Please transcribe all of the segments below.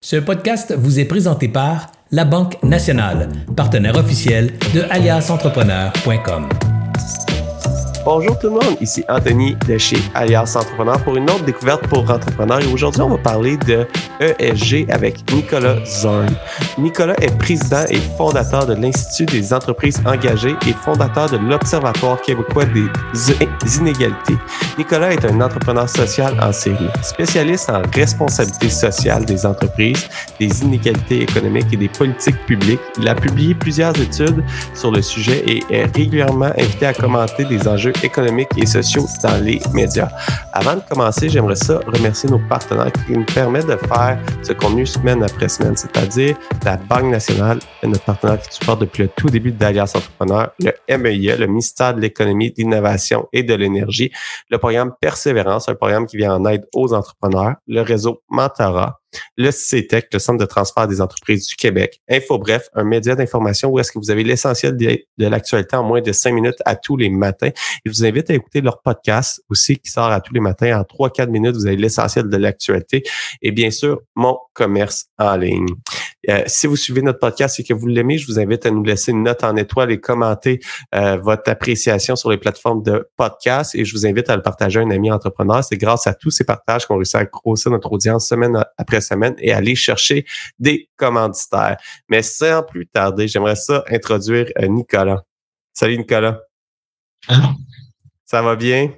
Ce podcast vous est présenté par la Banque Nationale, partenaire officiel de aliasentrepreneur.com. Bonjour tout le monde, ici Anthony de chez Alias Entrepreneurs pour une autre découverte pour entrepreneurs. Et aujourd'hui, on va parler de ESG avec Nicolas Zorn. Nicolas est président et fondateur de l'Institut des Entreprises engagées et fondateur de l'Observatoire québécois des inégalités. Nicolas est un entrepreneur social en série, spécialiste en responsabilité sociale des entreprises, des inégalités économiques et des politiques publiques. Il a publié plusieurs études sur le sujet et est régulièrement invité à commenter des enjeux économiques et sociaux dans les médias. Avant de commencer, j'aimerais ça remercier nos partenaires qui nous permettent de faire ce contenu semaine après semaine, c'est-à-dire la Banque Nationale, notre partenaire qui supporte depuis le tout début d'Alias Entrepreneurs, le MEIE, le Ministère de l'Économie, de l'Innovation et de l'Énergie, le programme Persévérance, un programme qui vient en aide aux entrepreneurs, le Réseau Mentorat, le CTEC, le Centre de transfert des entreprises du Québec, InfoBref, un média d'information où est-ce que vous avez l'essentiel de l'actualité en moins de 5 minutes à tous les matins. Je vous invite à écouter leur podcast aussi qui sort à tous les matins. En 3-4 minutes, vous avez l'essentiel de l'actualité. Et bien sûr, Mon commerce en ligne. Si vous suivez notre podcast et que vous l'aimez, je vous invite à nous laisser une note en étoile et commenter votre appréciation sur les plateformes de podcast. Et je vous invite à le partager à un ami entrepreneur. C'est grâce à tous ces partages qu'on réussit à grossir notre audience semaine après semaine et aller chercher des commanditaires. Mais sans plus tarder, j'aimerais ça introduire Nicolas. Salut Nicolas. Hein? Ça va bien?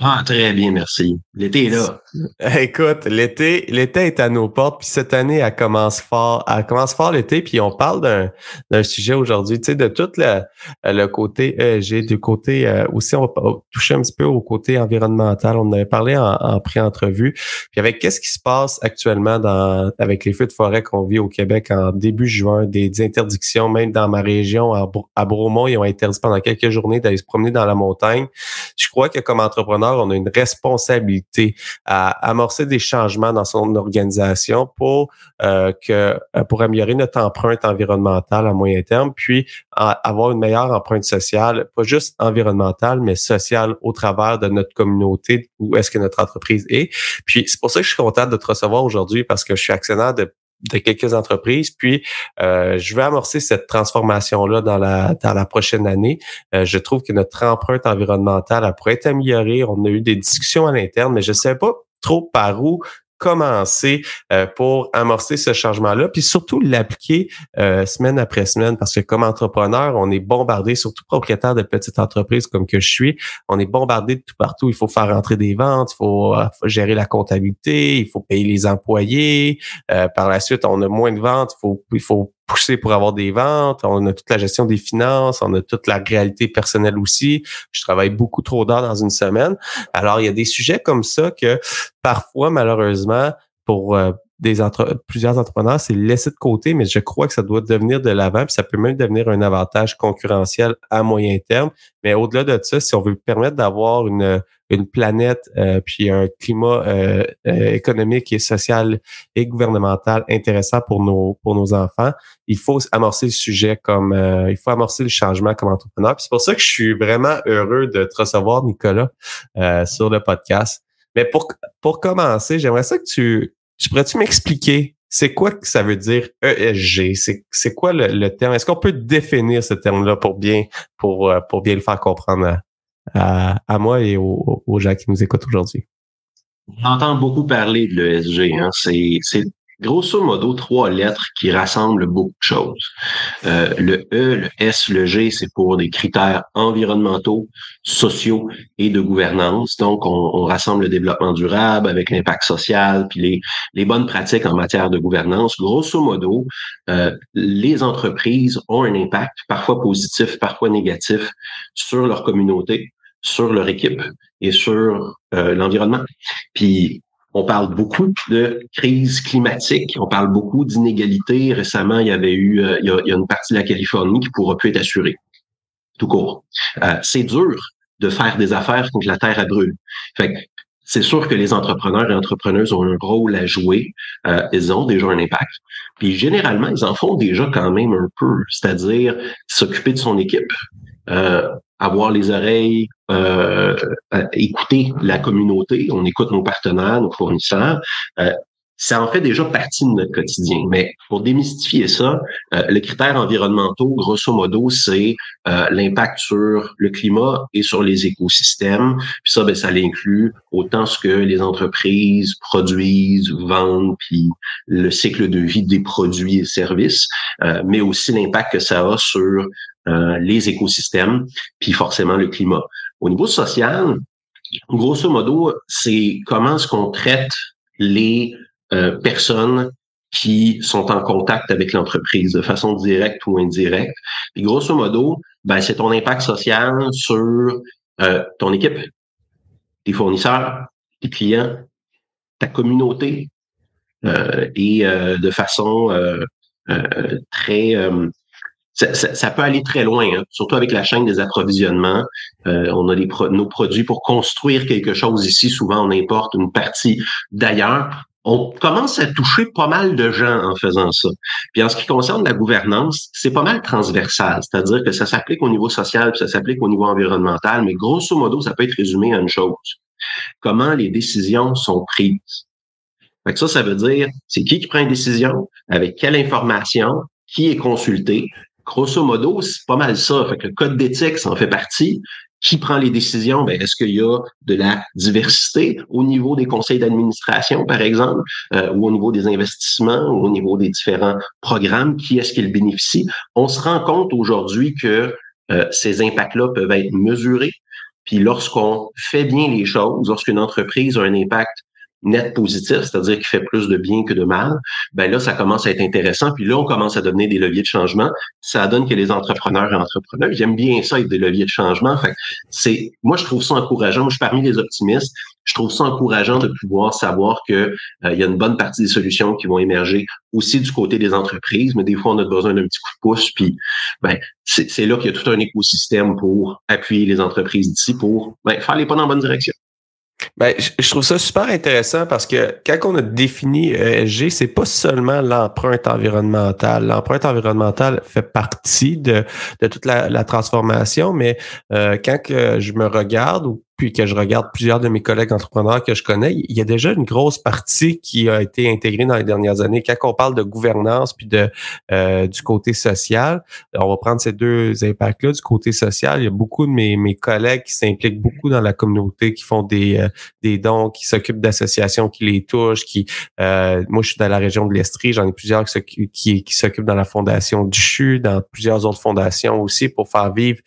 Ah, très bien, merci. L'été est là. Écoute, l'été est à nos portes, puis cette année, elle commence fort l'été, puis on parle d'un sujet aujourd'hui, tu sais, de tout le côté ESG, du côté aussi, on va toucher un petit peu au côté environnemental. On en avait parlé en pré-entrevue, puis avec qu'est-ce qui se passe actuellement avec les feux de forêt qu'on vit au Québec en début juin, des interdictions, même dans ma région, à Bromont, ils ont interdit pendant quelques journées d'aller se promener dans la montagne. Je crois que comme entrepreneur, on a une responsabilité à amorcer des changements dans son organisation pour améliorer notre empreinte environnementale à moyen terme, puis avoir une meilleure empreinte sociale, pas juste environnementale, mais sociale au travers de notre communauté où est-ce que notre entreprise est. Puis c'est pour ça que je suis content de te recevoir aujourd'hui parce que je suis actionnaire de quelques entreprises, puis je vais amorcer cette transformation-là dans la prochaine année. Je trouve que notre empreinte environnementale, elle pourrait être améliorée. On a eu des discussions à l'interne, mais je ne sais pas trop par où commencer pour amorcer ce changement-là, puis surtout l'appliquer semaine après semaine, parce que comme entrepreneur, on est bombardé, surtout propriétaire de petites entreprises comme que je suis, on est bombardé de tout partout. Il faut faire rentrer des ventes, il faut gérer la comptabilité, il faut payer les employés. Par la suite, on a moins de ventes, il faut pousser pour avoir des ventes, on a toute la gestion des finances, on a toute la réalité personnelle aussi. Je travaille beaucoup trop d'heures dans une semaine. Alors, il y a des sujets comme ça que parfois, malheureusement, pour plusieurs entrepreneurs, c'est laissé de côté, mais je crois que ça doit devenir de l'avant, puis ça peut même devenir un avantage concurrentiel à moyen terme. Mais au-delà de ça, si on veut permettre d'avoir une planète puis un climat économique et social et gouvernemental intéressant pour nos enfants, il faut amorcer le sujet il faut amorcer le changement comme entrepreneur. Puis c'est pour ça que je suis vraiment heureux de te recevoir, Nicolas, sur le podcast. Mais pour commencer, j'aimerais ça que tu pourrais-tu m'expliquer c'est quoi que ça veut dire ESG? C'est quoi le terme? Est-ce qu'on peut définir ce terme-là pour bien le faire comprendre à moi et aux gens qui nous écoutent aujourd'hui? On entend beaucoup parler de l'ESG. Hein? C'est grosso modo 3 lettres qui rassemblent beaucoup de choses. Le E, le S, le G, c'est pour des critères environnementaux, sociaux et de gouvernance. Donc, on rassemble le développement durable avec l'impact social puis les bonnes pratiques en matière de gouvernance. Grosso modo, les entreprises ont un impact, parfois positif, parfois négatif, sur leur communauté, sur leur équipe et sur l'environnement. Puis, on parle beaucoup de crise climatique, on parle beaucoup d'inégalités. Récemment, il y a une partie de la Californie qui pourra plus être assurée, tout court. C'est dur de faire des affaires quand la terre brûle. Fait que c'est sûr que les entrepreneurs et entrepreneuses ont un rôle à jouer. Ils ont déjà un impact. Puis généralement, ils en font déjà quand même un peu, c'est-à-dire s'occuper de son équipe. Avoir les oreilles, écouter la communauté, on écoute nos partenaires, nos fournisseurs, ça en fait déjà partie de notre quotidien. Mais pour démystifier ça, les critères environnementaux, grosso modo, c'est l'impact sur le climat et sur les écosystèmes. Puis ça, ben ça l'inclut autant ce que les entreprises produisent, vendent, puis le cycle de vie des produits et services, mais aussi l'impact que ça a sur les écosystèmes, puis forcément le climat. Au niveau social, grosso modo, c'est comment est-ce qu'on traite les personnes qui sont en contact avec l'entreprise de façon directe ou indirecte. Puis grosso modo, ben, c'est ton impact social sur ton équipe, tes fournisseurs, tes clients, ta communauté et de façon très... Ça peut aller très loin, hein, surtout avec la chaîne des approvisionnements. On a nos produits pour construire quelque chose ici. Souvent, on importe une partie d'ailleurs. On commence à toucher pas mal de gens en faisant ça. Puis en ce qui concerne la gouvernance, c'est pas mal transversal, c'est-à-dire que ça s'applique au niveau social, puis ça s'applique au niveau environnemental, mais grosso modo, ça peut être résumé à une chose. Comment les décisions sont prises. Fait que ça veut dire, c'est qui prend une décision, avec quelle information, qui est consulté. Grosso modo, c'est pas mal ça. Fait que le code d'éthique, ça en fait partie. Qui prend les décisions? Ben, est-ce qu'il y a de la diversité au niveau des conseils d'administration, par exemple, ou au niveau des investissements, ou au niveau des différents programmes? Qui est-ce qu'ils bénéficient? On se rend compte aujourd'hui que ces impacts-là peuvent être mesurés. Puis lorsqu'on fait bien les choses, lorsqu'une entreprise a un impact net positif, c'est-à-dire qu'il fait plus de bien que de mal, ben là, ça commence à être intéressant. Puis là, on commence à devenir des leviers de changement. Ça donne que les entrepreneurs et entrepreneuses, j'aime bien ça, être des leviers de changement. Fait que moi, je trouve ça encourageant. Moi, je suis parmi les optimistes. Je trouve ça encourageant de pouvoir savoir que il y a une bonne partie des solutions qui vont émerger aussi du côté des entreprises, mais des fois, on a besoin d'un petit coup de pouce. Puis ben c'est là qu'il y a tout un écosystème pour appuyer les entreprises d'ici pour faire les pas dans la bonne direction. Ben, je trouve ça super intéressant parce que quand on a défini ESG, c'est pas seulement l'empreinte environnementale. L'empreinte environnementale fait partie de toute la transformation, mais quand que je me regarde ou puis que je regarde plusieurs de mes collègues entrepreneurs que je connais, il y a déjà une grosse partie qui a été intégrée dans les dernières années. Quand on parle de gouvernance puis du côté social, on va prendre ces deux impacts-là. Du côté social, il y a beaucoup de mes collègues qui s'impliquent beaucoup dans la communauté, qui font des dons, qui s'occupent d'associations qui les touchent, qui moi je suis dans la région de l'Estrie, j'en ai plusieurs qui s'occupent dans la fondation du CHU, dans plusieurs autres fondations aussi pour faire vivre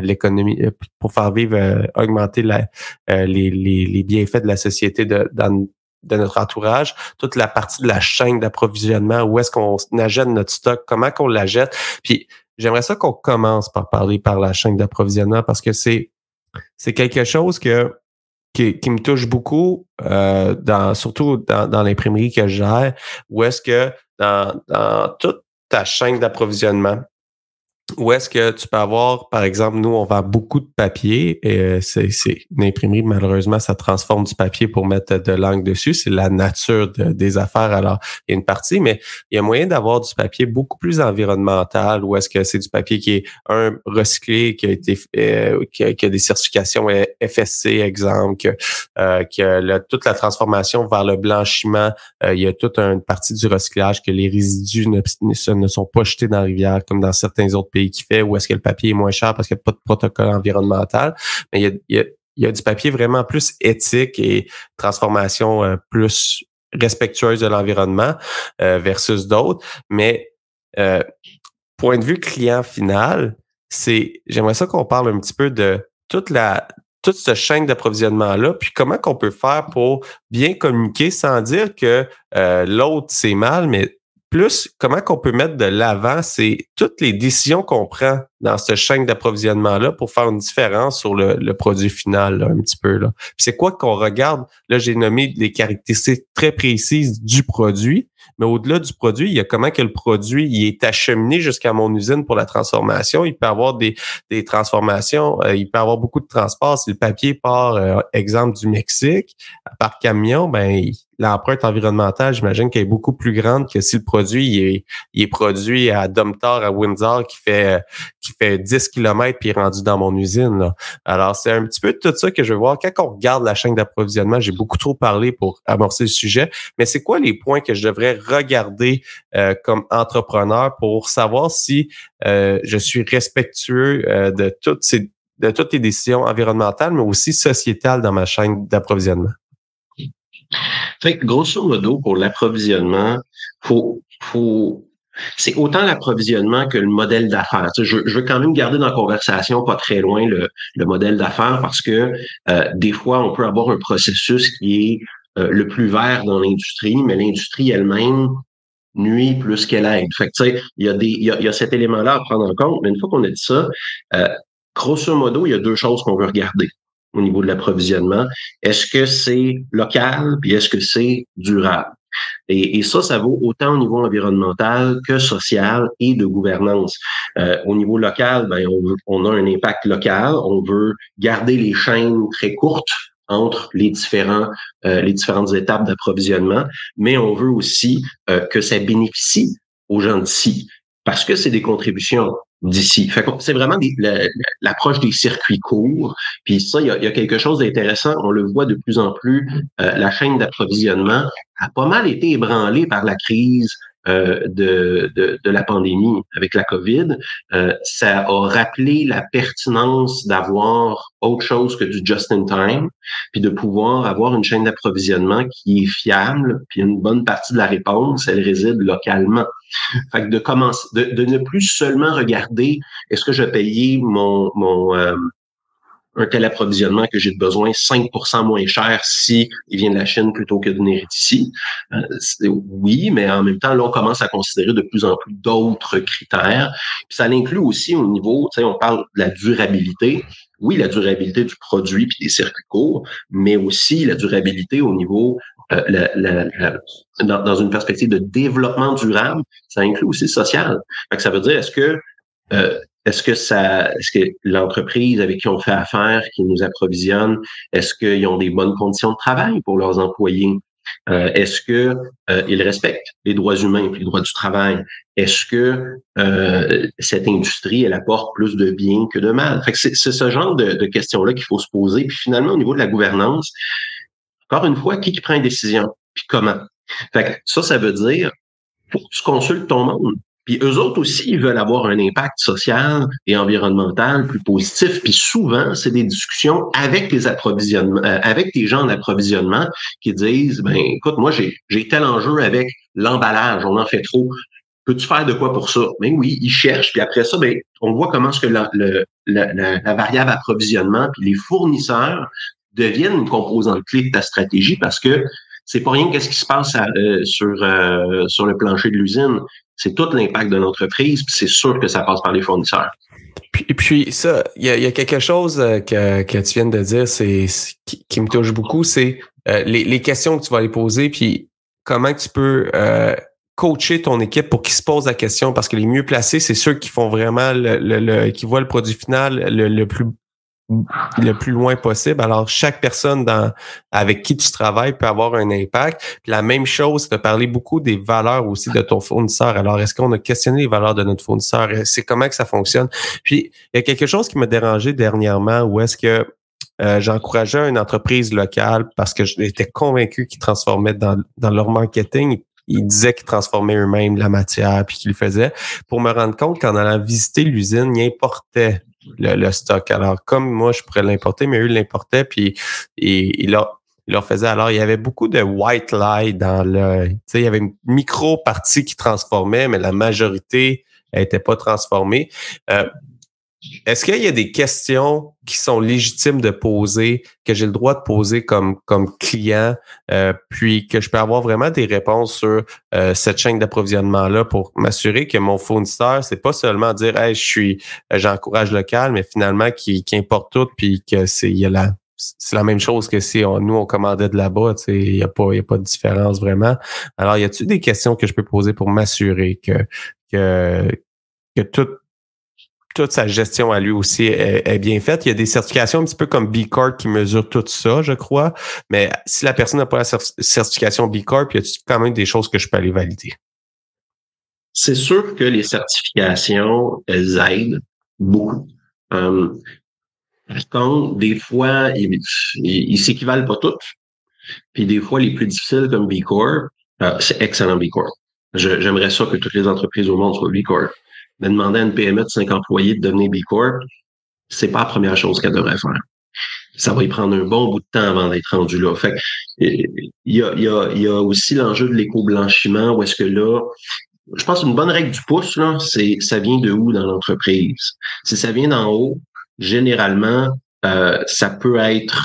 l'économie, pour faire vivre augmenter les bienfaits de la société de notre entourage, toute la partie de la chaîne d'approvisionnement, où est-ce qu'on achète notre stock, comment qu'on la jette. Puis j'aimerais ça qu'on commence par parler par la chaîne d'approvisionnement parce que c'est quelque chose qui me touche beaucoup, surtout dans l'imprimerie que je gère, où est-ce que dans toute ta chaîne d'approvisionnement, où est-ce que tu peux avoir, par exemple, nous, on vend beaucoup de papier et c'est une imprimerie, malheureusement, ça transforme du papier pour mettre de l'encre dessus. C'est la nature des affaires. Alors, il y a une partie, mais il y a moyen d'avoir du papier beaucoup plus environnemental où est-ce que c'est du papier qui est, recyclé, qui a été qui a des certifications FSC, exemple, que toute la transformation vers le blanchiment, il y a toute une partie du recyclage que les résidus ne sont pas jetés dans la rivière comme dans certains autres pays qui fait, où est-ce que le papier est moins cher parce qu'il n'y a pas de protocole environnemental. Mais il y a du papier vraiment plus éthique et transformation plus respectueuse de l'environnement versus d'autres. Mais point de vue client final, j'aimerais ça qu'on parle un petit peu de toute cette chaîne d'approvisionnement-là, puis comment qu'on peut faire pour bien communiquer sans dire que l'autre, c'est mal, mais plus, comment qu'on peut mettre de l'avant, c'est toutes les décisions qu'on prend dans cette chaîne d'approvisionnement-là pour faire une différence sur le produit final, là, un petit peu. Là. Puis c'est quoi qu'on regarde? Là, j'ai nommé les caractéristiques très précises du produit, mais au-delà du produit, il y a comment que le produit il est acheminé jusqu'à mon usine pour la transformation. Il peut avoir des transformations, il peut avoir beaucoup de transport. Si le papier part, exemple, du Mexique, par camion, l'empreinte environnementale, j'imagine qu'elle est beaucoup plus grande que si le produit il est produit à Domtar, à Windsor, qui fait qui fait 10 km puis est rendu dans mon usine, là. Alors, c'est un petit peu tout ça que je veux voir. Quand on regarde la chaîne d'approvisionnement, j'ai beaucoup trop parlé pour amorcer le sujet, mais c'est quoi les points que je devrais regarder comme entrepreneur pour savoir si je suis respectueux de toutes les décisions environnementales, mais aussi sociétales dans ma chaîne d'approvisionnement? Fait que, grosso modo, pour l'approvisionnement, c'est autant l'approvisionnement que le modèle d'affaires. Tu sais, je veux quand même garder dans la conversation pas très loin le modèle d'affaires parce que des fois, on peut avoir un processus qui est le plus vert dans l'industrie, mais l'industrie elle-même nuit plus qu'elle aide. Fait que, tu sais, il y a cet élément-là à prendre en compte, mais une fois qu'on a dit ça, grosso modo, il y a deux choses qu'on veut regarder au niveau de l'approvisionnement. Est-ce que c'est local, puis est-ce que c'est durable? Et ça vaut autant au niveau environnemental que social et de gouvernance. Au niveau local, ben on a un impact local, on veut garder les chaînes très courtes entre les différentes étapes d'approvisionnement, mais on veut aussi que ça bénéficie aux gens d'ici, parce que c'est des contributions d'ici. Fait que c'est vraiment l'approche des circuits courts. Puis ça, il y a quelque chose d'intéressant. On le voit de plus en plus. La chaîne d'approvisionnement a pas mal été ébranlée par la crise de la pandémie avec la COVID. Ça a rappelé la pertinence d'avoir autre chose que du just-in-time, puis de pouvoir avoir une chaîne d'approvisionnement qui est fiable, puis une bonne partie de la réponse, elle réside localement. Fait que de commencer, de ne plus seulement regarder est-ce que je vais payer un tel approvisionnement que j'ai besoin 5% moins cher si il vient de la Chine plutôt que de venir d'ici. Oui, mais en même temps, là, on commence à considérer de plus en plus d'autres critères. Puis ça l'inclut aussi au niveau, tu sais, on parle de la durabilité. Oui, la durabilité du produit puis des circuits courts, mais aussi la durabilité au niveau dans une perspective de développement durable, ça inclut aussi social. Fait que ça veut dire est-ce que l'entreprise avec qui on fait affaire, qui nous approvisionne, est-ce qu'ils ont des bonnes conditions de travail pour leurs employés? Est-ce que ils respectent les droits humains et les droits du travail? Est-ce que cette industrie, elle apporte plus de bien que de mal? Fait que c'est ce genre de questions-là qu'il faut se poser. Puis finalement, au niveau de la gouvernance, encore une fois, qui prend une décision? Puis comment? Fait que ça veut dire faut que tu consultes ton monde. Puis eux autres aussi, ils veulent avoir un impact social et environnemental plus positif. Puis souvent, c'est des discussions avec les approvisionnements, avec les gens d'approvisionnement qui disent, ben écoute, moi j'ai tel enjeu avec l'emballage, on en fait trop. Peux-tu faire de quoi pour ça? Ben oui, ils cherchent. Puis après ça, ben on voit comment est-ce que la variable approvisionnement puis les fournisseurs deviennent une composante clé de ta stratégie parce que c'est pas rien qu'est-ce qui se passe sur le plancher de l'usine. C'est tout l'impact de l'entreprise, puis c'est sûr que ça passe par les fournisseurs. Puis ça, il y a quelque chose que tu viens de dire, c'est qui me touche beaucoup, c'est les questions que tu vas aller poser, puis comment tu peux coacher ton équipe pour qu'ils se posent la question, parce que les mieux placés, c'est ceux qui font vraiment qui voient le produit final le plus loin possible. Alors, chaque personne avec qui tu travailles peut avoir un impact. Puis la même chose, tu as parlé beaucoup des valeurs aussi de ton fournisseur. Alors, est-ce qu'on a questionné les valeurs de notre fournisseur? C'est comment que ça fonctionne? Puis, il y a quelque chose qui m'a dérangé dernièrement où est-ce que j'encourageais une entreprise locale parce que j'étais convaincu qu'ils transformaient dans leur marketing. Ils disaient qu'ils transformaient eux-mêmes la matière puis qu'ils le faisaient. Pour me rendre compte qu'en allant visiter l'usine, ils importaient le stock. Alors, comme moi, je pourrais l'importer, mais eux, ils l'importaient, puis ils leur faisaient. Alors, il y avait beaucoup de white lie tu sais, il y avait une micro-partie qui transformait, mais la majorité n'était pas transformée. Est-ce qu'il y a des questions qui sont légitimes de poser, que j'ai le droit de poser comme client, puis que je peux avoir vraiment des réponses sur cette chaîne d'approvisionnement-là pour m'assurer que mon fournisseur, c'est pas seulement dire « Hey, j'encourage local », mais finalement, qui importe tout, puis que c'est la même chose que si nous on commandait de là-bas, tu sais, il y a pas de différence vraiment. Alors, y a-t-il des questions que je peux poser pour m'assurer que toute sa gestion à lui aussi est bien faite. Il y a des certifications un petit peu comme B-Corp qui mesurent tout ça, je crois. Mais si la personne n'a pas la certification B-Corp, il y a quand même des choses que je peux aller valider. C'est sûr que les certifications, elles aident. beaucoup. Par contre, des fois, ils s'équivalent pas toutes. Puis des fois, les plus difficiles comme B-Corp, c'est excellent B-Corp. J'aimerais ça que toutes les entreprises au monde soient B-Corp. Mais demander à une PME de 5 employés de devenir B-Corp, c'est pas la première chose qu'elle devrait faire. Ça va y prendre un bon bout de temps avant d'être rendu là. Fait que, il y a aussi l'enjeu de l'éco-blanchiment où est-ce que là, je pense une bonne règle du pouce, là, c'est ça vient de où dans l'entreprise? Si ça vient d'en haut, généralement, ça peut être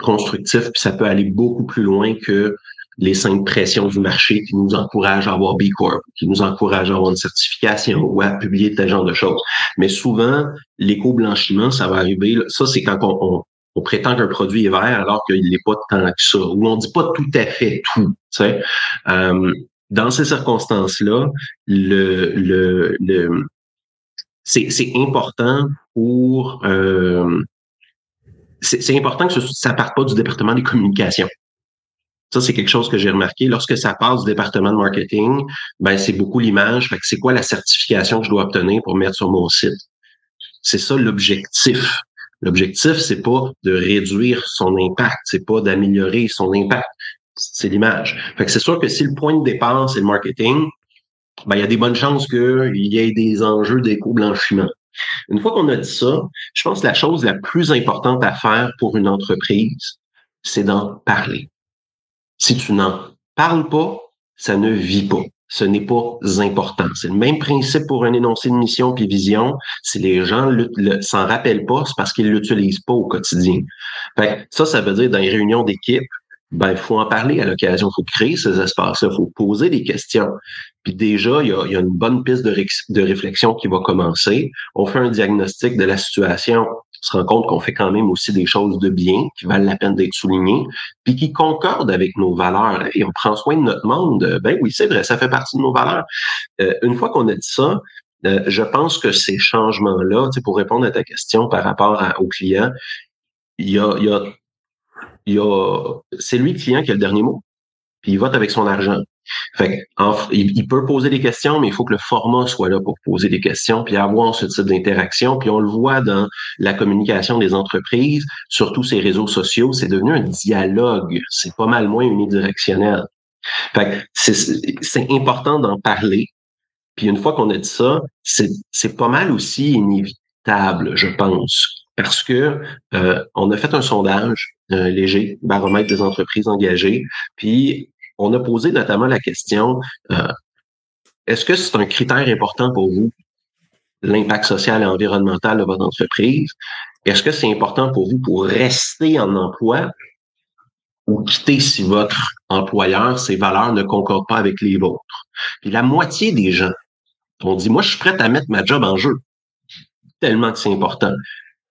constructif puis ça peut aller beaucoup plus loin que les 5 pressions du marché qui nous encouragent à avoir B-Corp, qui nous encouragent à avoir une certification ou à publier tel genre de choses. Mais souvent, l'éco-blanchiment, ça va arriver, là, ça c'est quand on prétend qu'un produit est vert alors qu'il n'est pas tant que ça, ou on dit pas tout à fait tout. Tu sais. Dans ces circonstances-là, c'est important pour c'est important que ça parte pas du département des communications. Ça, c'est quelque chose que j'ai remarqué. Lorsque ça passe du département de marketing, ben c'est beaucoup l'image. Fait que c'est quoi la certification que je dois obtenir pour mettre sur mon site? C'est ça l'objectif. L'objectif, c'est pas de réduire son impact, c'est pas d'améliorer son impact, c'est l'image. Fait que c'est sûr que si le point de départ, c'est le marketing, ben il y a des bonnes chances qu'il y ait des enjeux d'éco-blanchiment. Une fois qu'on a dit ça, je pense que la chose la plus importante à faire pour une entreprise, c'est d'en parler. Si tu n'en parles pas, ça ne vit pas. Ce n'est pas important. C'est le même principe pour un énoncé de mission puis vision. Si les gens s'en rappellent pas, c'est parce qu'ils l'utilisent pas au quotidien. Fait que ça veut dire dans les réunions d'équipe, ben il faut en parler à l'occasion. Il faut créer ces espaces-là. Il faut poser des questions. Puis déjà, il y a une bonne piste de réflexion qui va commencer. On fait un diagnostic de la situation. On se rend compte qu'on fait quand même aussi des choses de bien qui valent la peine d'être soulignées, puis qui concordent avec nos valeurs. Et on prend soin de notre monde. Ben oui, c'est vrai, ça fait partie de nos valeurs. Une fois qu'on a dit ça, je pense que ces changements-là, pour répondre à ta question par rapport au client, c'est lui le client qui a le dernier mot, puis il vote avec son argent. Fait qu'il peut poser des questions, mais il faut que le format soit là pour poser des questions, puis avoir ce type d'interaction. Puis on le voit dans la communication des entreprises, surtout ces réseaux sociaux, c'est devenu un dialogue. C'est pas mal moins unidirectionnel. Fait que c'est important d'en parler. Puis une fois qu'on a dit ça, c'est pas mal aussi inévitable, je pense. Parce que on a fait un sondage léger, baromètre des entreprises engagées, puis on a posé notamment la question, est-ce que c'est un critère important pour vous, l'impact social et environnemental de votre entreprise? Est-ce que c'est important pour vous pour rester en emploi ou quitter si votre employeur, ses valeurs ne concordent pas avec les vôtres? Puis la moitié des gens ont dit, moi, je suis prête à mettre ma job en jeu, tellement que c'est important.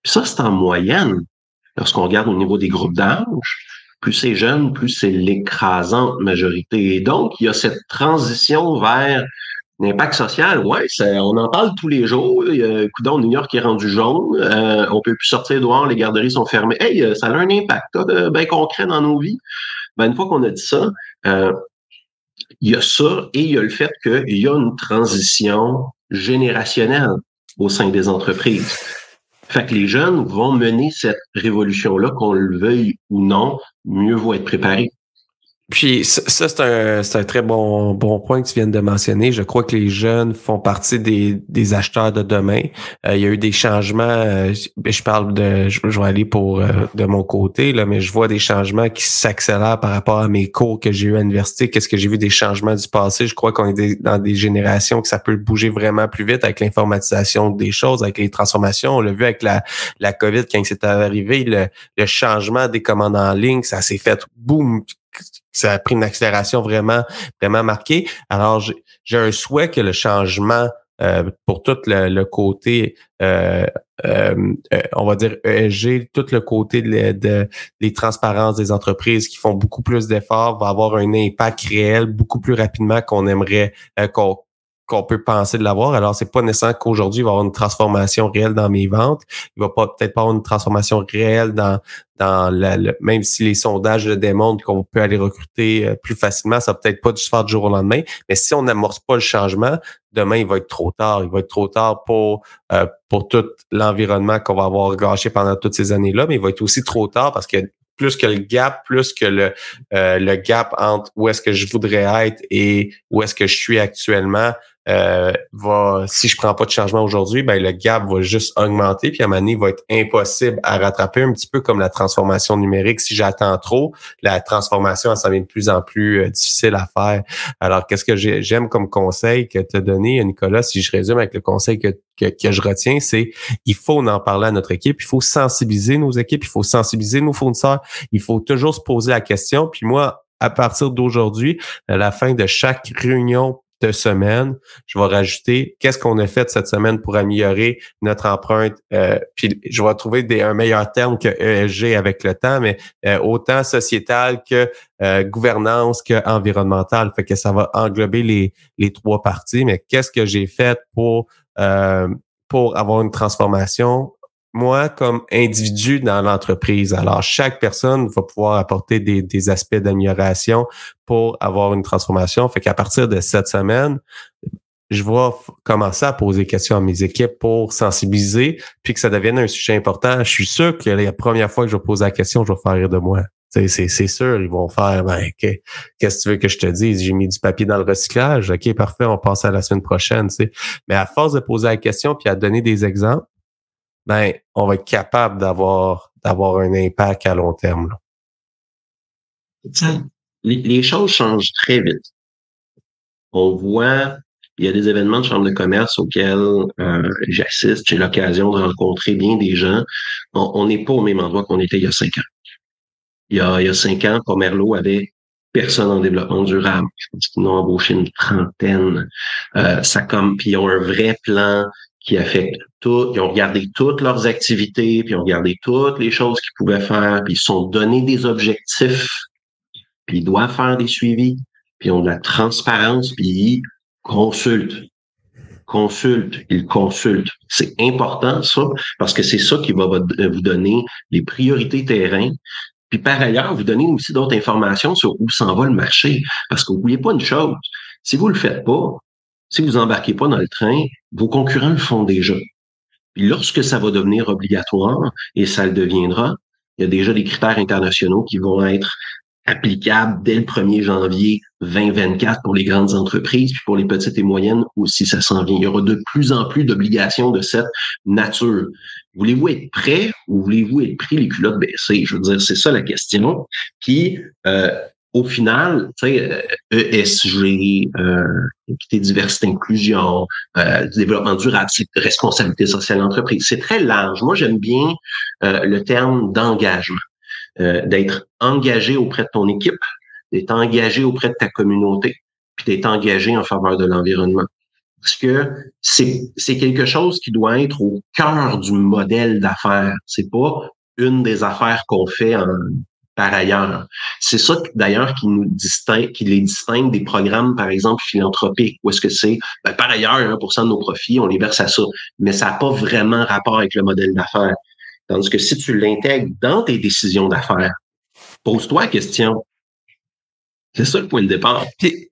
Puis ça, c'est en moyenne, lorsqu'on regarde au niveau des groupes d'âge. Plus c'est jeune, plus c'est l'écrasante majorité. Et donc, il y a cette transition vers l'impact social. Ouais, on en parle tous les jours. Coudon, New York est rendu jaune. On peut plus sortir dehors, les garderies sont fermées. Hey, ça a un impact de bien concret dans nos vies. Ben, une fois qu'on a dit ça, il y a ça et il y a le fait qu'il y a une transition générationnelle au sein des entreprises. Fait que les jeunes vont mener cette révolution-là, qu'on le veuille ou non, mieux vaut être préparé. Puis ça, c'est un très bon point que tu viens de mentionner. Je crois que les jeunes font partie des acheteurs de demain. Il y a eu des changements. Je vais aller de mon côté, là, mais je vois des changements qui s'accélèrent par rapport à mes cours que j'ai eu à l'université. Qu'est-ce que j'ai vu des changements du passé? Je crois qu'on est dans des générations que ça peut bouger vraiment plus vite avec l'informatisation des choses, avec les transformations. On l'a vu avec la COVID quand c'est arrivé, le changement des commandes en ligne, ça s'est fait boum. Ça a pris une accélération vraiment, vraiment marquée. Alors, j'ai un souhait que le changement pour tout le côté, on va dire ESG, tout le côté des transparences des entreprises qui font beaucoup plus d'efforts va avoir un impact réel beaucoup plus rapidement qu'on aimerait, qu'on peut penser de l'avoir. Alors, c'est pas nécessaire qu'aujourd'hui, il va y avoir une transformation réelle dans mes ventes. Il va pas peut-être pas avoir une transformation réelle dans même si les sondages le démontrent qu'on peut aller recruter plus facilement, ça va peut-être pas se faire du jour au lendemain. Mais si on n'amorce pas le changement, demain, il va être trop tard. Il va être trop tard pour tout l'environnement qu'on va avoir gâché pendant toutes ces années-là, mais il va être aussi trop tard parce que plus que le gap, plus que le gap entre où est-ce que je voudrais être et où est-ce que je suis actuellement, si je prends pas de changement aujourd'hui, ben le gap va juste augmenter, puis à un moment donné, il va être impossible à rattraper, un petit peu comme la transformation numérique. Si j'attends trop, la transformation, elle devient de plus en plus difficile à faire. Alors, qu'est-ce que j'aime comme conseil que tu as donné, Nicolas, si je résume avec le conseil que je retiens, c'est il faut en parler à notre équipe, il faut sensibiliser nos équipes, il faut sensibiliser nos fournisseurs, il faut toujours se poser la question. Puis moi, à partir d'aujourd'hui, à la fin de chaque réunion de semaine, je vais rajouter qu'est-ce qu'on a fait cette semaine pour améliorer notre empreinte. Puis je vais trouver un meilleur terme que ESG avec le temps, mais autant sociétal que gouvernance que environnementale. Fait que ça va englober les trois parties. Mais qu'est-ce que j'ai fait pour avoir une transformation, moi, comme individu dans l'entreprise? Alors, chaque personne va pouvoir apporter des aspects d'amélioration pour avoir une transformation. Fait qu'à partir de cette semaine, je vais commencer à poser des questions à mes équipes pour sensibiliser, puis que ça devienne un sujet important. Je suis sûr que la première fois que je vais poser la question, je vais faire rire de moi. C'est sûr, ils vont faire okay, qu'est-ce que tu veux que je te dise? J'ai mis du papier dans le recyclage. OK, parfait, on passe à la semaine prochaine. T'sais. Mais à force de poser la question puis à donner des exemples, ben on va être capable d'avoir un impact à long terme. Là. Les choses changent très vite. On voit, il y a des événements de chambre de commerce auxquels j'assiste, j'ai l'occasion de rencontrer bien des gens. On n'est pas au même endroit qu'on était il y a 5 ans. Il y a 5 ans, Pomerleau avait personne en développement durable. Je pense qu'ils ont embauché une 30aine. Puis ils ont un vrai plan qui affecte tout. Ils ont regardé toutes leurs activités, puis ils ont regardé toutes les choses qu'ils pouvaient faire, puis ils se sont donné des objectifs, puis ils doivent faire des suivis, puis ils ont de la transparence, puis ils consultent. C'est important, ça, parce que c'est ça qui va vous donner les priorités terrain. Puis par ailleurs, vous donnez aussi d'autres informations sur où s'en va le marché. Parce que vous n'oubliez pas une chose, si vous ne le faites pas, si vous embarquez pas dans le train, vos concurrents le font déjà. Puis lorsque ça va devenir obligatoire, et ça le deviendra, il y a déjà des critères internationaux qui vont être applicables dès le 1er janvier 2024 pour les grandes entreprises, puis pour les petites et moyennes aussi, ça s'en vient. Il y aura de plus en plus d'obligations de cette nature. Voulez-vous être prêt ou voulez-vous être pris les culottes baissées? Je veux dire, c'est ça la question. Puis, au final, tu sais, ESG, équité, diversité, inclusion, développement durable, c'est responsabilité sociale d'entreprise. C'est très large. Moi, j'aime bien le terme d'engagement, d'être engagé auprès de ton équipe, d'être engagé auprès de ta communauté, puis d'être engagé en faveur de l'environnement. Parce que c'est quelque chose qui doit être au cœur du modèle d'affaires. C'est pas une des affaires qu'on fait par ailleurs. C'est ça, d'ailleurs, qui les distingue des programmes, par exemple, philanthropiques. Où est-ce que c'est? Ben, par ailleurs, 1% de nos profits, on les verse à ça. Mais ça n'a pas vraiment rapport avec le modèle d'affaires. Tandis que si tu l'intègres dans tes décisions d'affaires, pose-toi la question. C'est ça le point de départ.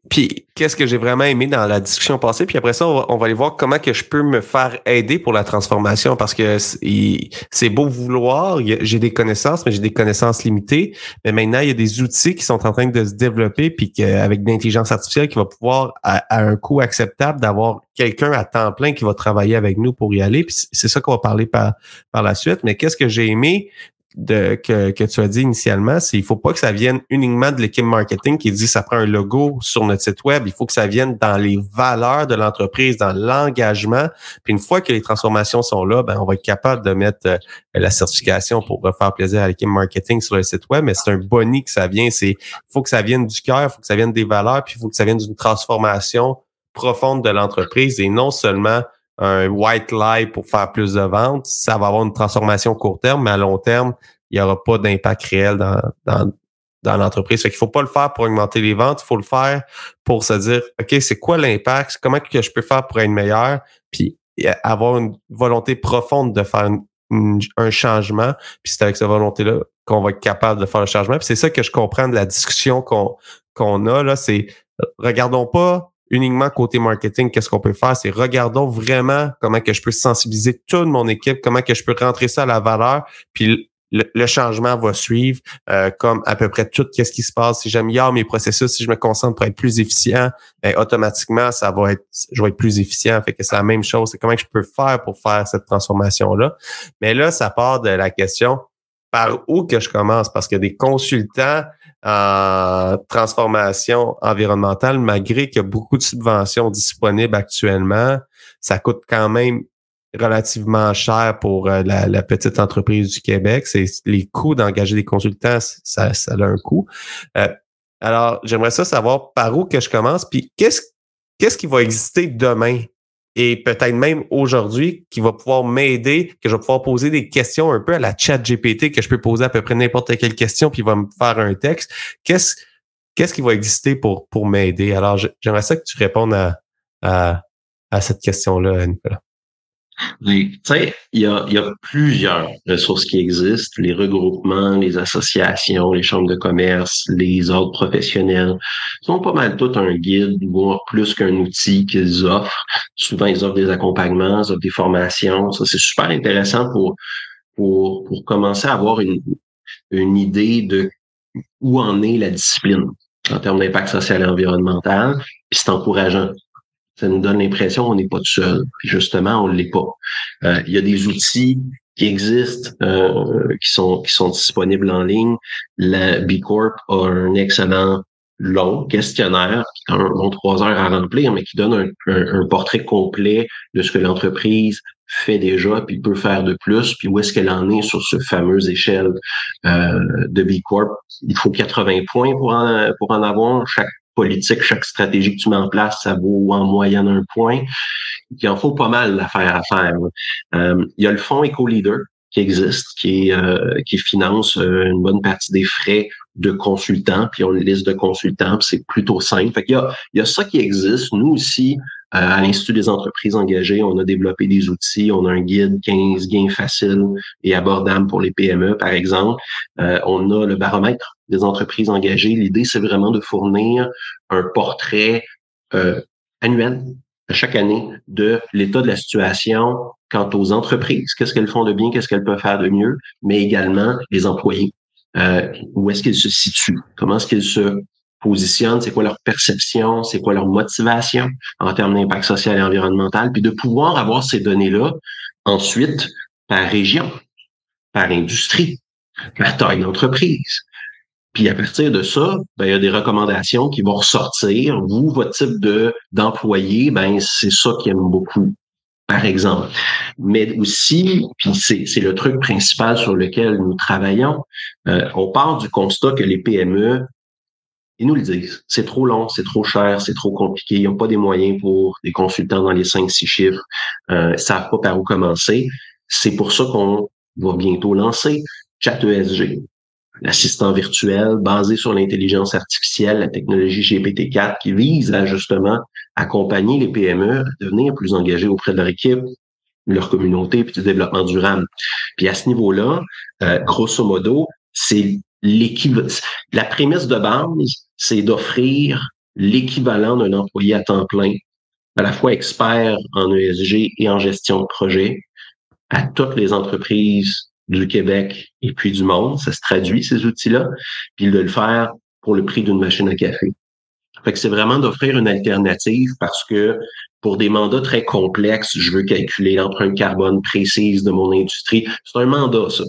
Puis qu'est-ce que j'ai vraiment aimé dans la discussion passée? Puis après ça, on va aller voir comment que je peux me faire aider pour la transformation, parce que c'est beau vouloir, j'ai des connaissances, mais j'ai des connaissances limitées. Mais maintenant, il y a des outils qui sont en train de se développer, puis avec de l'intelligence artificielle qui va pouvoir, à un coût acceptable, d'avoir quelqu'un à temps plein qui va travailler avec nous pour y aller. Puis c'est ça qu'on va parler par la suite. Mais qu'est-ce que j'ai aimé que tu as dit initialement, c'est il faut pas que ça vienne uniquement de l'équipe marketing qui dit ça prend un logo sur notre site web, il faut que ça vienne dans les valeurs de l'entreprise, dans l'engagement. Puis une fois que les transformations sont là, ben on va être capable de mettre la certification pour faire plaisir à l'équipe marketing sur le site web, mais c'est un boni que ça vient, c'est faut que ça vienne du cœur, faut que ça vienne des valeurs, puis il faut que ça vienne d'une transformation profonde de l'entreprise et non seulement un white lie pour faire plus de ventes. Ça va avoir une transformation court terme, mais à long terme, il n'y aura pas d'impact réel dans dans l'entreprise. Fait qu'il faut pas le faire pour augmenter les ventes, il faut le faire pour se dire, OK, c'est quoi l'impact? Comment que je peux faire pour être meilleur? Puis avoir une volonté profonde de faire un changement. Puis c'est avec cette volonté-là qu'on va être capable de faire le changement. Puis c'est ça que je comprends de la discussion qu'on a là, c'est regardons pas uniquement côté marketing, qu'est-ce qu'on peut faire, c'est regardons vraiment comment que je peux sensibiliser toute mon équipe, comment que je peux rentrer ça à la valeur, puis le changement va suivre, comme à peu près tout qu'est-ce qui se passe. Si j'améliore mes processus, si je me concentre pour être plus efficient, bien, automatiquement, je vais être plus efficient. Fait que c'est la même chose. C'est comment que je peux faire pour faire cette transformation-là. Mais là, ça part de la question par où que je commence? Parce qu'il y a des consultants en transformation environnementale, malgré qu'il y a beaucoup de subventions disponibles actuellement, ça coûte quand même relativement cher pour la petite entreprise du Québec. C'est les coûts d'engager des consultants, ça a un coût. Alors, j'aimerais ça savoir par où que je commence, puis qu'est-ce qui va exister demain et peut-être même aujourd'hui qui va pouvoir m'aider, que je vais pouvoir poser des questions un peu à la Chat GPT, que je peux poser à peu près n'importe quelle question, puis il va me faire un texte. Qu'est-ce qui va exister pour m'aider? Alors, j'aimerais ça que tu répondes à cette question-là, Nicolas. Oui, tu sais, il y a plusieurs ressources qui existent, les regroupements, les associations, les chambres de commerce, les ordres professionnels. Ils ont pas mal tout un guide, voire plus qu'un outil qu'ils offrent. Souvent, ils offrent des accompagnements, ils offrent des formations. Ça, c'est super intéressant pour commencer à avoir une idée de où en est la discipline en termes d'impact social et environnemental, puis c'est encourageant. Ça nous donne l'impression qu'on n'est pas tout seul. Puis justement, on ne l'est pas. Il y a des outils qui existent, qui sont disponibles en ligne. La B-Corp a un excellent long questionnaire, qui a un long 3 heures à remplir, mais qui donne un portrait complet de ce que l'entreprise fait déjà, puis peut faire de plus, puis où est-ce qu'elle en est sur ce fameux échelle de B-Corp. Il faut 80 points pour en avoir. Chaque stratégie que tu mets en place, ça vaut en moyenne 1 point. Il en faut pas mal d'affaires à faire. Il y a le fonds Eco-Leader qui existe, qui finance une bonne partie des frais de consultants, puis on a une liste de consultants, puis c'est plutôt simple. Fait qu'il y a ça qui existe. Nous aussi, à l'Institut des Entreprises engagées, on a développé des outils, on a un guide 15 gains faciles et abordables pour les PME, par exemple. On a le baromètre des entreprises engagées. L'idée, c'est vraiment de fournir un portrait annuel, à chaque année, de l'état de la situation quant aux entreprises, qu'est-ce qu'elles font de bien, qu'est-ce qu'elles peuvent faire de mieux, mais également les employés. Où est-ce qu'ils se situent? Comment est-ce qu'ils se positionnent? C'est quoi leur perception? C'est quoi leur motivation en termes d'impact social et environnemental? Puis de pouvoir avoir ces données-là ensuite par région, par industrie, par taille d'entreprise. Puis à partir de ça, ben il y a des recommandations qui vont ressortir. Vous, votre type d'employé, ben c'est ça qu'ils aiment beaucoup, par exemple. Mais aussi, puis c'est le truc principal sur lequel nous travaillons, on part du constat que les PME, ils nous le disent, c'est trop long, c'est trop cher, c'est trop compliqué, ils n'ont pas des moyens pour des consultants dans les 5-6 chiffres, ils ne savent pas par où commencer. C'est pour ça qu'on va bientôt lancer Chat ESG, l'assistant virtuel basé sur l'intelligence artificielle, la technologie GPT-4 qui vise à justement accompagner les PME à devenir plus engagés auprès de leur équipe, de leur communauté, puis du développement durable. Puis à ce niveau-là, grosso modo, c'est l'équivalent. La prémisse de base, c'est d'offrir l'équivalent d'un employé à temps plein, à la fois expert en ESG et en gestion de projet, à toutes les entreprises du Québec et puis du monde. Ça se traduit, ces outils-là, puis de le faire pour le prix d'une machine à café. Fait que c'est vraiment d'offrir une alternative parce que pour des mandats très complexes, je veux calculer l'empreinte carbone précise de mon industrie. C'est un mandat, ça.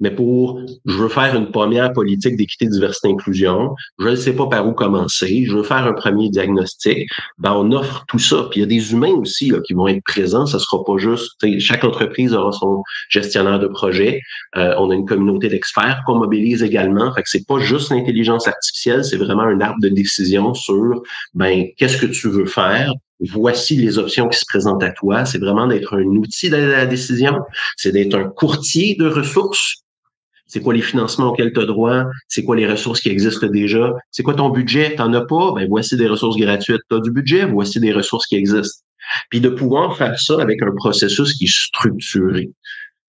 Mais je veux faire une première politique d'équité, diversité, inclusion, je ne sais pas par où commencer, je veux faire un premier diagnostic, ben on offre tout ça. Puis il y a des humains aussi là, qui vont être présents, ça sera pas juste, chaque entreprise aura son gestionnaire de projet, on a une communauté d'experts qu'on mobilise également, fait que c'est pas juste l'intelligence artificielle, c'est vraiment un arbre de décision sur, ben qu'est-ce que tu veux faire? Voici les options qui se présentent à toi. C'est vraiment d'être un outil d'aide à la décision, c'est d'être un courtier de ressources, C'est quoi les financements auxquels tu as droit? C'est quoi les ressources qui existent déjà? C'est quoi ton budget? T'en as pas? Ben, voici des ressources gratuites. T'as du budget? Voici des ressources qui existent. Puis de pouvoir faire ça avec un processus qui est structuré,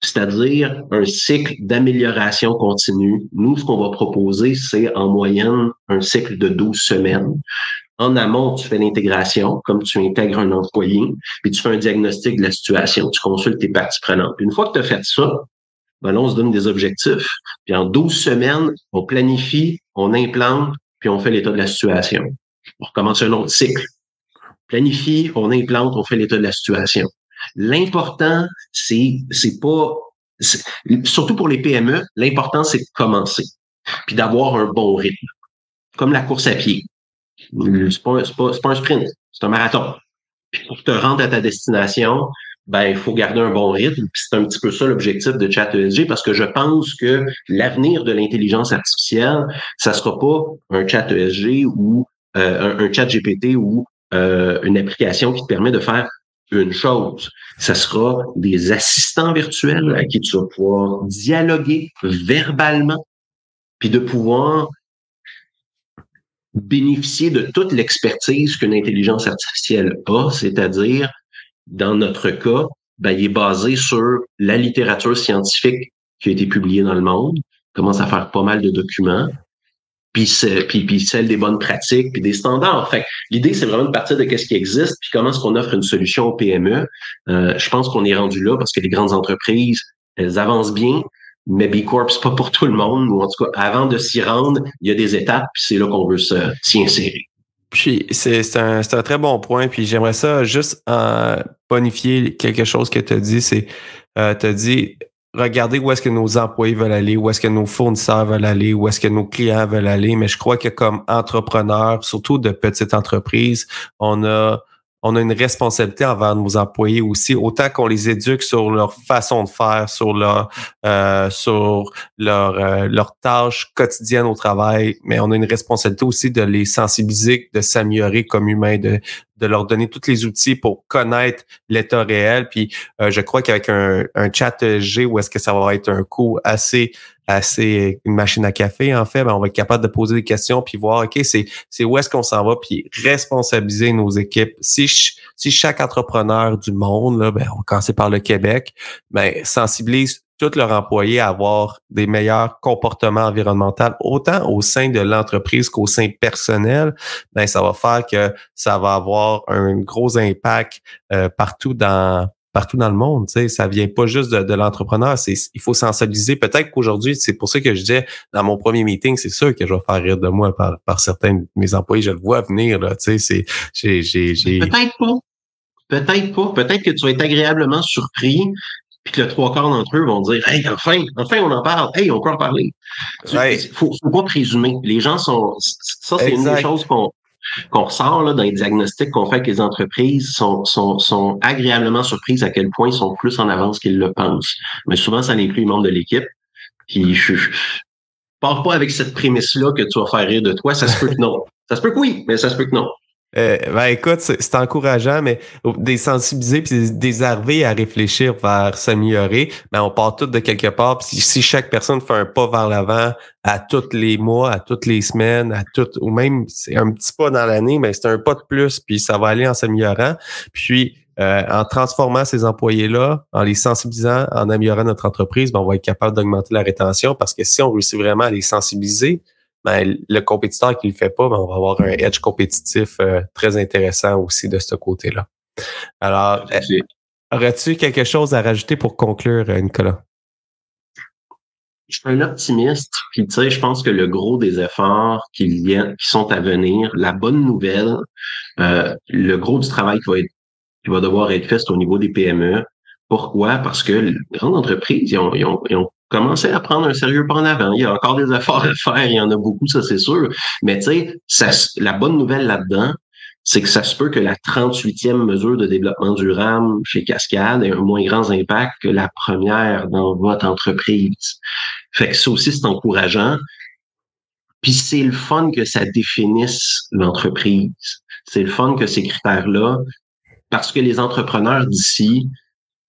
c'est-à-dire un cycle d'amélioration continue. Nous, ce qu'on va proposer, c'est en moyenne un cycle de 12 semaines. En amont, tu fais l'intégration, comme tu intègres un employé, puis tu fais un diagnostic de la situation, tu consultes tes parties prenantes. Puis une fois que tu as fait ça, ben là, on se donne des objectifs. Puis en 12 semaines, on planifie, on implante, puis on fait l'état de la situation. On recommence un autre cycle. Planifie, on implante, on fait l'état de la situation. L'important, c'est surtout pour les PME, l'important, c'est de commencer, puis d'avoir un bon rythme, comme la course à pied. C'est pas un sprint, c'est un marathon. Puis pour te rendre à ta destination, ben il faut garder un bon rythme. Puis c'est un petit peu ça l'objectif de Chat ESG, parce que je pense que l'avenir de l'intelligence artificielle, ça sera pas un Chat ESG ou un Chat GPT ou une application qui te permet de faire une chose. Ça sera des assistants virtuels à qui tu vas pouvoir dialoguer verbalement, puis de pouvoir bénéficier de toute l'expertise qu'une intelligence artificielle a, c'est-à-dire, dans notre cas, ben, il est basé sur la littérature scientifique qui a été publiée dans le monde, commence à faire pas mal de documents, puis celle des bonnes pratiques, puis des standards. Fait que l'idée, c'est vraiment de partir de qu'est-ce qui existe, puis comment est-ce qu'on offre une solution aux PME. Je pense qu'on est rendu là parce que les grandes entreprises, elles avancent bien, mais B-Corp, c'est pas pour tout le monde, ou en tout cas, avant de s'y rendre, il y a des étapes, puis c'est là qu'on veut s'y insérer. Puis c'est un très bon point, puis j'aimerais ça juste bonifier quelque chose que tu as dit, c'est tu as dit regardez où est-ce que nos employés veulent aller, où est-ce que nos fournisseurs veulent aller, où est-ce que nos clients veulent aller. Mais je crois que comme entrepreneurs, surtout de petites entreprises, on a une responsabilité envers nos employés aussi, autant qu'on les éduque sur leur façon de faire, sur leurs tâches quotidiennes au travail. Mais on a une responsabilité aussi de les sensibiliser, de s'améliorer comme humains, de leur donner tous les outils pour connaître l'état réel. Puis je crois qu'avec un Chat ESG, où est-ce que ça va être un coût assez une machine à café, en fait, ben on va être capable de poser des questions puis voir, OK, c'est où est-ce qu'on s'en va, puis responsabiliser nos équipes. Si chaque entrepreneur du monde, là, ben on va commencer par le Québec, ben sensibilise tous leurs employés à avoir des meilleurs comportements environnementaux, autant au sein de l'entreprise qu'au sein personnel, ben ça va faire que ça va avoir un gros impact partout dans le monde, tu sais, ça vient pas juste de l'entrepreneur, il faut sensibiliser. Peut-être qu'aujourd'hui, c'est pour ça que je disais dans mon premier meeting, c'est sûr que je vais faire rire de moi par certains de mes employés, je le vois venir là, tu sais, Peut-être pas. Peut-être que tu vas être agréablement surpris, puis que le 3/4 d'entre eux vont dire « Hey, enfin, on en parle. Hey, on peut en parler. » Ouais. Faut pas présumer. Les gens sont... Ça, c'est exact. Une des choses qu'on ressort là, dans les diagnostics qu'on fait avec les entreprises, sont agréablement surprises à quel point ils sont plus en avance qu'ils le pensent. Mais souvent, ça inclut les membres de l'équipe. Puis je pars pas avec cette prémisse-là que tu vas faire rire de toi. Ça se peut que non. Ça se peut que oui, mais ça se peut que non. Ben écoute, c'est encourageant, mais des sensibiliser puis des arriver à réfléchir vers s'améliorer, ben on part tous de quelque part. Puis si chaque personne fait un pas vers l'avant à tous les mois, à toutes les semaines, ou même c'est un petit pas dans l'année, mais c'est un pas de plus, puis ça va aller en s'améliorant. Puis en transformant ces employés-là, en les sensibilisant, en améliorant notre entreprise, ben on va être capable d'augmenter la rétention, parce que si on réussit vraiment à les sensibiliser, ben, le compétiteur qui le fait pas, ben, on va avoir un edge compétitif très intéressant aussi de ce côté-là. Alors, aurais-tu quelque chose à rajouter pour conclure, Nicolas? Je suis un optimiste, puis tu sais, je pense que le gros des efforts qui sont à venir, la bonne nouvelle, le gros du travail qui va devoir être fait, c'est au niveau des PME. Pourquoi? Parce que les grandes entreprises, ils ont commencer à prendre un sérieux pas en avant. Il y a encore des efforts à faire, il y en a beaucoup, ça c'est sûr. Mais tu sais, la bonne nouvelle là-dedans, c'est que ça se peut que la 38e mesure de développement durable chez Cascade ait un moins grand impact que la première dans votre entreprise. Fait que ça aussi, c'est encourageant. Puis c'est le fun que ça définisse l'entreprise. C'est le fun que ces critères-là, parce que les entrepreneurs d'ici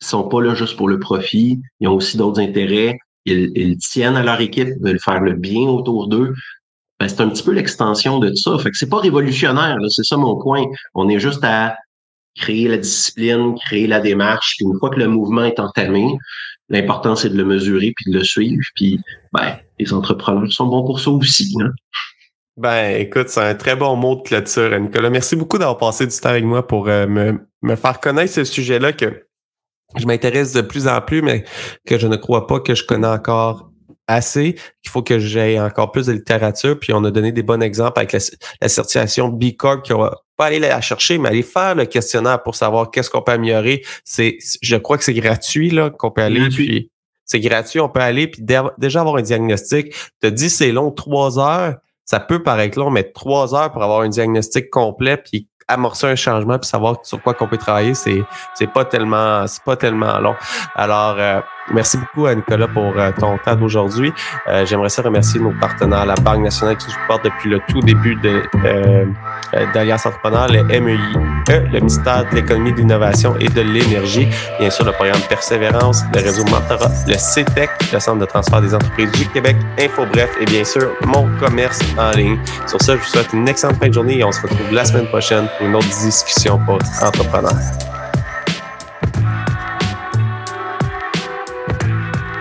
sont pas là juste pour le profit, ils ont aussi d'autres intérêts. ils tiennent à leur équipe, veulent faire le bien autour d'eux. Ben, c'est un petit peu l'extension de tout ça. Fait que c'est pas révolutionnaire, là, c'est ça mon point. On est juste à créer la discipline, créer la démarche. Puis une fois que le mouvement est entamé, l'important, c'est de le mesurer puis de le suivre. Puis, ben, les entrepreneurs sont bons pour ça aussi. Hein? Ben, écoute, c'est un très bon mot de clôture, Nicolas. Merci beaucoup d'avoir passé du temps avec moi pour me faire connaître ce sujet-là que je m'intéresse de plus en plus, mais que je ne crois pas que je connais encore assez, qu'il faut que j'aie encore plus de littérature. Puis on a donné des bons exemples avec la certification B-Corp qui va pas aller la chercher, mais aller faire le questionnaire pour savoir qu'est-ce qu'on peut améliorer. Je crois que c'est gratuit là qu'on peut aller. Puis c'est gratuit, on peut aller puis déjà avoir un diagnostic. Tu as dit c'est long, 3 heures. Ça peut paraître long, mais 3 heures pour avoir un diagnostic complet puis amorcer un changement puis savoir sur quoi qu'on peut travailler, c'est pas tellement long. Alors merci beaucoup à Nicolas pour ton temps d'aujourd'hui. J'aimerais ça remercier nos partenaires, la Banque Nationale qui nous supporte depuis le tout début d'Alias Entrepreneurs, le MEIE, le Ministère de l'Économie, de l'Innovation et de l'Énergie, bien sûr le programme Persévérance, le Réseau Mentorat, le CTEC, le Centre de transfert des entreprises du Québec, InfoBref et bien sûr Mon commerce en ligne. Sur ça, je vous souhaite une excellente fin de journée et on se retrouve la semaine prochaine pour une autre discussion pour entrepreneurs.